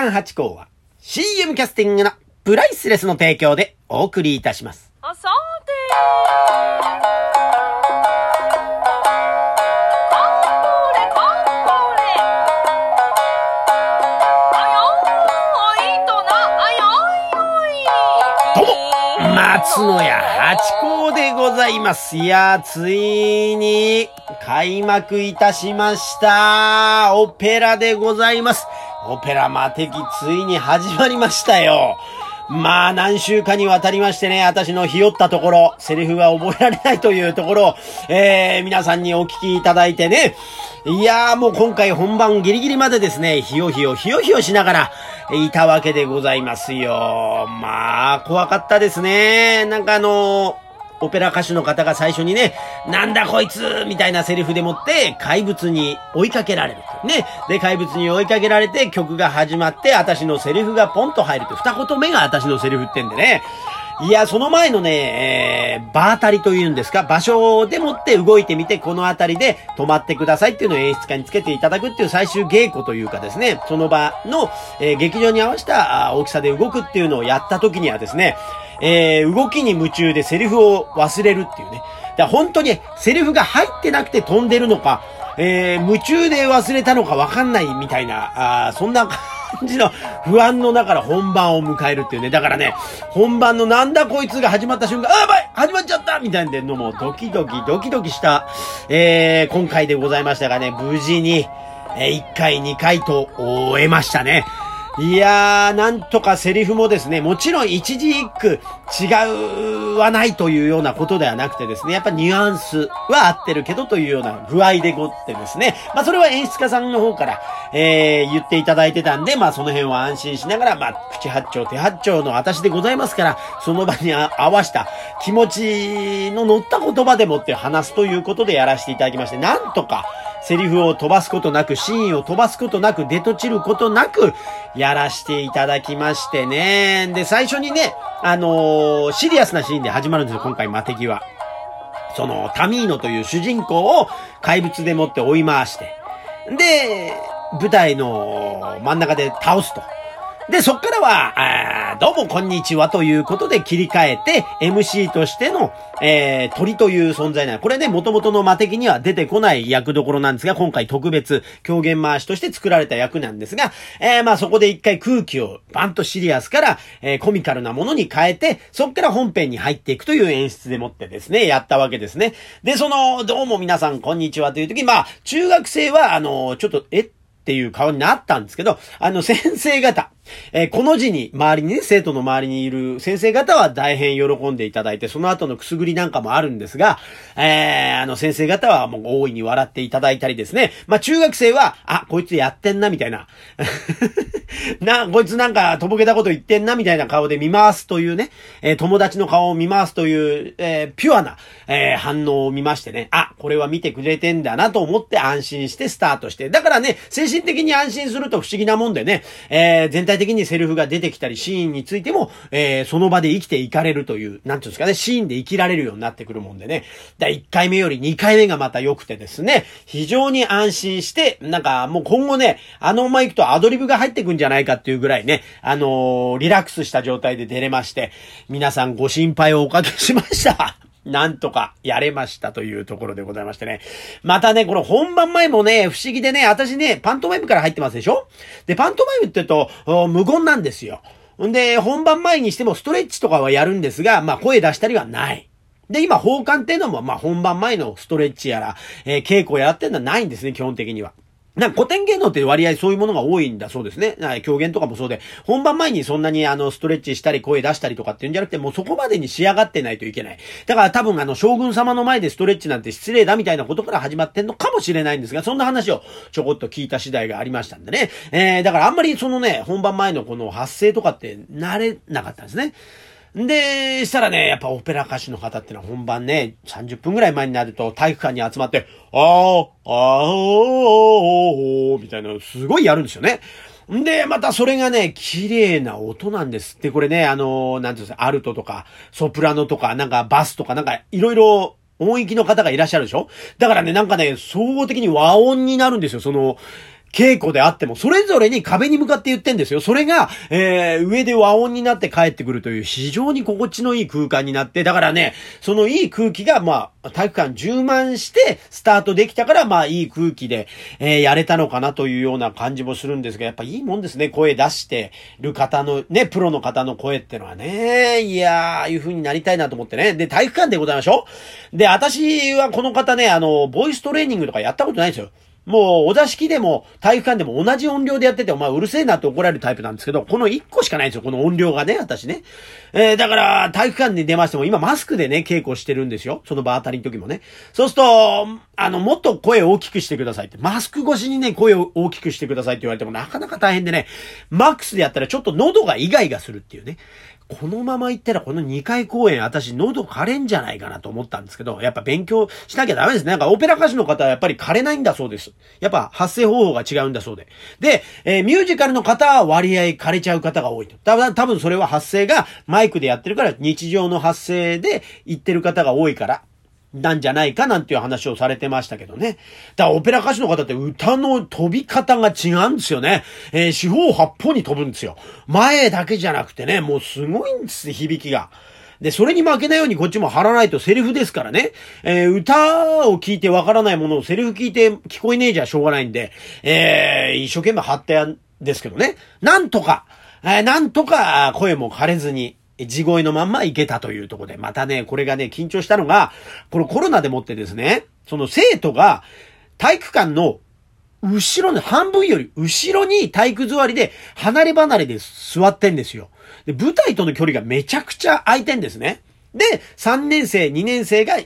間八校は CM キャスティングのプライスレスの提供でお送りいたします。あ、そうでー松野屋八甲でございます。いやー、ついに開幕いたしました。オペラでございます。オペラマテキついに始まりましたよ。まあ何週かにわたりましてね、私のひよったところ、セリフが覚えられないというところを、皆さんにお聞きいただいてね、いやーもう今回本番ギリギリまでですね、ひよひよしながらいたわけでございますよ。まあ怖かったですね。なんかオペラ歌手の方が最初にね、なんだこいつみたいなセリフでもって怪物に追いかけられるね。で、怪物に追いかけられて曲が始まって、私のセリフがポンと入ると、二言目が私のセリフってんでね。いや、その前のね、場当たりというんですか、場所でもって動いてみて、このあたりで止まってくださいっていうのを演出家につけていただくっていう最終稽古というかですね、その場の、劇場に合わせた大きさで動くっていうのをやった時にはですね、動きに夢中でセリフを忘れるっていうね。だから本当にセリフが入ってなくて飛んでるのか、夢中で忘れたのかわかんないみたいな、そんな感じの不安の中から本番を迎えるっていうね。だからね、本番のなんだこいつが始まった瞬間、あ、やばい始まっちゃったみたいなのもドキドキした、今回でございましたがね、無事に、1回2回と終えましたね。いやー、なんとかセリフもですね、もちろん一字一句違うはないというようなことではなくてですね、やっぱニュアンスは合ってるけどというような具合でごってですね、まあそれは演出家さんの方から、言っていただいてたんで、まあその辺は安心しながら、まあ口八丁手八丁の私でございますから、その場に合わせた気持ちの乗った言葉でもって話すということでやらせていただきまして、なんとかセリフを飛ばすことなく、シーンを飛ばすことなく、出とちることなくやらしていただきましてね。で、最初にね、シリアスなシーンで始まるんですよ、今回マテキは。そのタミーノという主人公を怪物でもって追い回して、で舞台の真ん中で倒すと。で、そっからは、どうもこんにちはということで切り替えて、MC としての、鳥という存在なの。これね、元々の魔的には出てこない役どころなんですが、今回特別狂言回しとして作られた役なんですが、まあそこで一回空気をバンとシリアスから、コミカルなものに変えて、そっから本編に入っていくという演出でもってですね、やったわけですね。で、その、どうも皆さんこんにちはという時、まあ、中学生は、ちょっと、っていう顔になったんですけど、先生方、この字に周りに、ね、生徒の周りにいる先生方は大変喜んでいただいて、その後のくすぐりなんかもあるんですが、先生方はもう大いに笑っていただいたりですね、まあ中学生は、あ、こいつやってんなみたいなこいつなんかとぼけたこと言ってんなみたいな顔で見回すというね、友達の顔を見回すという、ピュアな、反応を見ましてね、あ、これは見てくれてんだなと思って安心してスタートして、だからね、精神的に安心すると不思議なもんでね、全体的にセリフが出てきたり、シーンについても、その場で生きていかれるという、なんていうんですかね、シーンで生きられるようになってくるもんでね。だ1回目より2回目がまた良くてですね、非常に安心して、なんかもう今後ね、マイクとアドリブが入ってくんじゃないかっていうぐらいね、リラックスした状態で出れまして、皆さんご心配をおかけしました。なんとかやれましたというところでございましてね。またね、この本番前もね、不思議でね、私ね、パントマイムから入ってますでしょ？で、パントマイムって言うと、無言なんですよ。んで、本番前にしてもストレッチとかはやるんですが、まあ声出したりはない。で、今、奉還っていうのも、まあ本番前のストレッチやら、稽古やらっていうのはないんですね、基本的には。なんか古典芸能って割合そういうものが多いんだそうですね。狂言とかもそうで、本番前にそんなにストレッチしたり声出したりとかっていうんじゃなくて、もうそこまでに仕上がってないといけない。だから多分将軍様の前でストレッチなんて失礼だみたいなことから始まってんのかもしれないんですが、そんな話をちょこっと聞いた次第がありましたんでね。だからあんまりそのね、本番前のこの発声とかって慣れなかったんですね。で、したらね、やっぱオペラ歌手の方ってのは本番ね、30分ぐらい前になると体育館に集まって、みたいなのすごいやるんですよね。で、またそれがね、綺麗な音なんですって。これね、なんていうんですか、アルトとか、ソプラノとか、なんかバスとか、なんかいろいろ、音域の方がいらっしゃるでしょ？だからね、なんかね、総合的に和音になるんですよ、その、稽古であっても、それぞれに壁に向かって言ってんですよ。それが、上で和音になって帰ってくるという非常に心地のいい空間になって、だからね、そのいい空気が、まあ、体育館充満してスタートできたから、まあ、いい空気で、やれたのかなというような感じもするんですが、やっぱいいもんですね。声出してる方の、ね、プロの方の声ってのはね、いやー、ああいう風になりたいなと思ってね。で、体育館でございましょう。で、私はこの方ね、ボイストレーニングとかやったことないんですよ。もう、お座敷でも、体育館でも同じ音量でやってて、お前うるせえなって怒られるタイプなんですけど、この1個しかないんですよ、この音量がね、私ね。だから、体育館に出ましても、今マスクでね、稽古してるんですよ。その場当たりの時もね。そうすると、もっと声を大きくしてくださいって。マスク越しにね、声を大きくしてくださいって言われても、なかなか大変でね、マックスでやったらちょっと喉がイガイガするっていうね。このまま行ったらこの2回公演、私喉枯れんじゃないかなと思ったんですけど、やっぱ勉強しなきゃダメですね。なんかオペラ歌手の方はやっぱり枯れないんだそうです。やっぱ発声方法が違うんだそうで。で、ミュージカルの方は割合枯れちゃう方が多いと。多分それは発声がマイクでやってるから、日常の発声で言ってる方が多いから。なんじゃないかなんていう話をされてましたけどね。だからオペラ歌手の方って歌の飛び方が違うんですよね。四方八方に飛ぶんですよ。前だけじゃなくてね、もうすごいんです、響きが。で、それに負けないようにこっちも張らないとセリフですからね。歌を聞いてわからないものをセリフ聞いて聞こえねえじゃしょうがないんで、一生懸命張ったんですけどね。なんとか声も枯れずに。地声のまんまいけたというところで、またね、これがね、緊張したのが、このコロナでもってですね、その生徒が体育館の後ろの半分より後ろに体育座りで離れ離れで座ってんですよ。で、舞台との距離がめちゃくちゃ空いてんですね。で、3年生、2年生が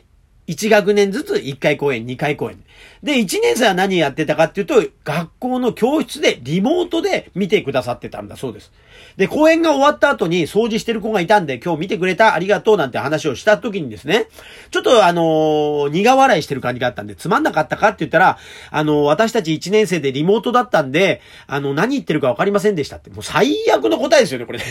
1学年ずつ1回公演、2回公演。で、1年生は何やってたかっていうと、学校の教室でリモートで見てくださってたんだそうです。で、公演が終わった後に掃除してる子がいたんで、今日見てくれた、ありがとうなんて話をした時にですね、ちょっと苦笑いしてる感じがあったんで、つまんなかったかって言ったら、私たち1年生でリモートだったんで、何言ってるかわかりませんでしたって。もう最悪の答えですよね、これね。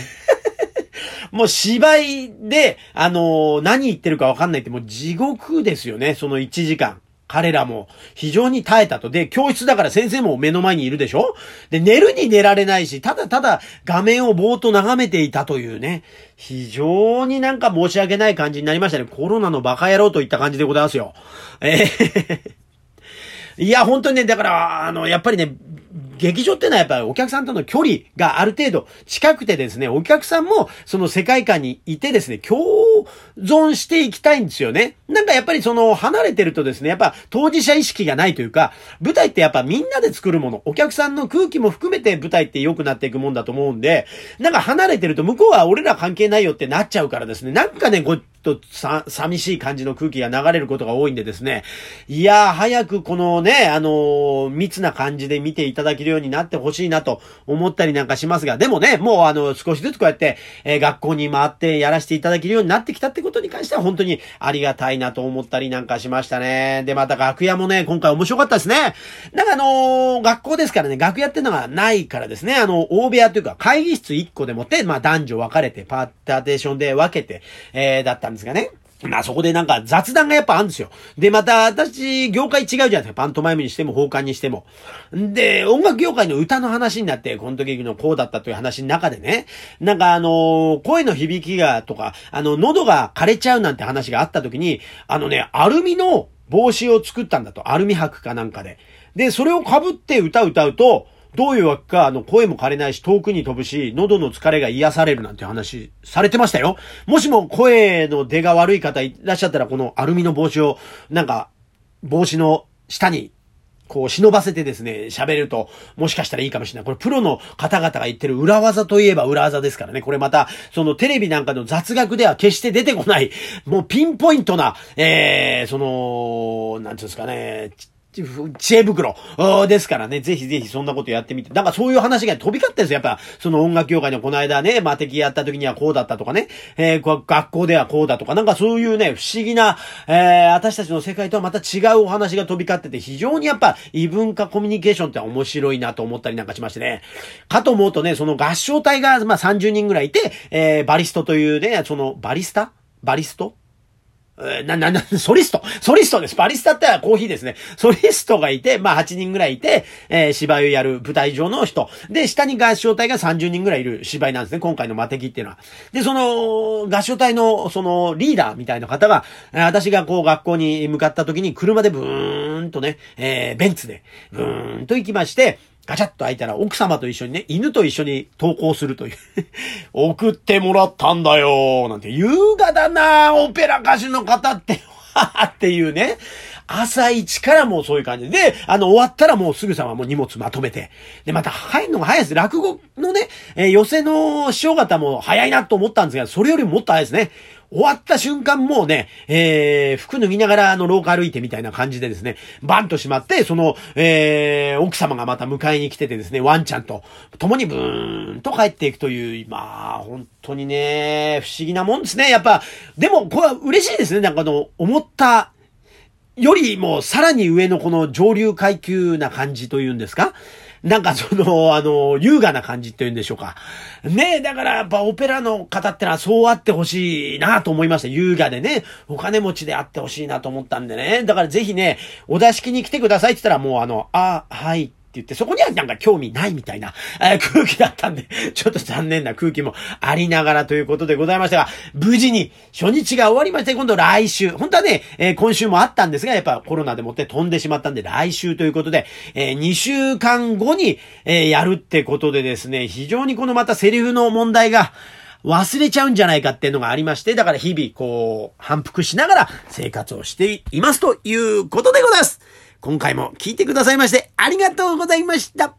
もう芝居で、何言ってるか分かんないって、もう地獄ですよね、その1時間。彼らも非常に耐えたと。で、教室だから先生も目の前にいるでしょ？で、寝るに寝られないし、ただただ画面をぼーっと眺めていたというね、非常になんか申し訳ない感じになりましたね。コロナのバカ野郎といった感じでございますよ。いや、本当にね、だから、やっぱりね、劇場ってのはやっぱりお客さんとの距離がある程度近くてですね、お客さんもその世界観にいてですね、共存していきたいんですよね。なんかやっぱりその離れてるとですね、やっぱ当事者意識がないというか、舞台ってやっぱみんなで作るもの、お客さんの空気も含めて舞台って良くなっていくもんだと思うんで、なんか離れてると向こうは俺ら関係ないよってなっちゃうからですね、なんかね、寂しい感じの空気が流れることが多いんでですね。いやー、早くこのね、密な感じで見ていただきようになってほしいなと思ったりなんかしますが、でもね、もう少しずつこうやって、学校に回ってやらせていただけるようになってきたってことに関しては本当にありがたいなと思ったりなんかしましたね。で、また楽屋もね、今回面白かったですね。なんか学校ですからね、楽屋ってのがないからですね、大部屋というか会議室1個でもって、まあ男女分かれてパーテーションで分けて、だったんですがね。まあそこでなんか雑談がやっぱあるんですよ。で、また私、業界違うじゃないですか。パントマイムにしても、放火にしても。で、音楽業界の歌の話になって、この時のこうだったという話の中でね、なんか声の響きがとか、喉が枯れちゃうなんて話があった時に、アルミの帽子を作ったんだと。アルミ箔かなんかで。で、それを被って歌うと、どういうわけか、声も枯れないし、遠くに飛ぶし、喉の疲れが癒されるなんて話されてましたよ。もしも声の出が悪い方いらっしゃったら、このアルミの帽子を、なんか、帽子の下に、こう忍ばせてですね、喋ると、もしかしたらいいかもしれない。これプロの方々が言ってる裏技といえば裏技ですからね。これまた、そのテレビなんかの雑学では決して出てこない、もうピンポイントな、なんていうんですかね、知恵袋ですからね、ぜひぜひそんなことやってみて、なんかそういう話が飛び交ったんですよ。やっぱその音楽業界のこの間ね、マテキやった時にはこうだったとかね、学校ではこうだとか、なんかそういうね、不思議な、私たちの世界とはまた違うお話が飛び交ってて、非常にやっぱ異文化コミュニケーションって面白いなと思ったりなんかしましてね。かと思うとね、その合唱隊がまあ30人ぐらいいて、バリストというね、そのバリストソリストです。バリスタってコーヒーですね。ソリストがいて、まあ8人ぐらいいて、芝居をやる舞台上の人。で、下に合唱隊が30人ぐらいいる芝居なんですね。今回のマテキっていうのは。で、その、合唱隊の、その、リーダーみたいな方が、私がこう学校に向かった時に車でブーンとね、ベンツで、ブーンと行きまして、ガチャッと開いたら奥様と一緒にね、犬と一緒に登校するという。送ってもらったんだよなんて、優雅だなオペラ歌手の方って、っていうね。朝一からもうそういう感じで、終わったらもうすぐさまもう荷物まとめて。で、また入るのが早いです。落語のね、寄席の師匠方も早いなと思ったんですが、それよりもっと早いですね。終わった瞬間もうね、服脱ぎながら廊下歩いてみたいな感じでですね、バンと閉まって、その、奥様がまた迎えに来ててですね、ワンちゃんと共にブーンと帰っていくという、まあ、本当にね、不思議なもんですね。やっぱ、でも、これは嬉しいですね。なんか思ったよりもさらに上のこの上流階級な感じというんですか？なんかその、優雅な感じっていうんでしょうか。ねえ、だからやっぱオペラの方ってのはそうあってほしいなと思いました。優雅でね、お金持ちであってほしいなと思ったんでね。だからぜひね、お座敷に来てくださいって言ったらもうはいって言って、そこにはなんか興味ないみたいな、空気だったんで、ちょっと残念な空気もありながらということでございましたが、無事に初日が終わりまして、今度来週、本当はね、今週もあったんですが、やっぱコロナでもって飛んでしまったんで、来週ということで、2週間後に、やるってことでですね、非常にこのまたセリフの問題が、忘れちゃうんじゃないかっていうのがありまして、だから日々こう、反復しながら生活をしていますということでございます。今回も聞いてくださいましてありがとうございました。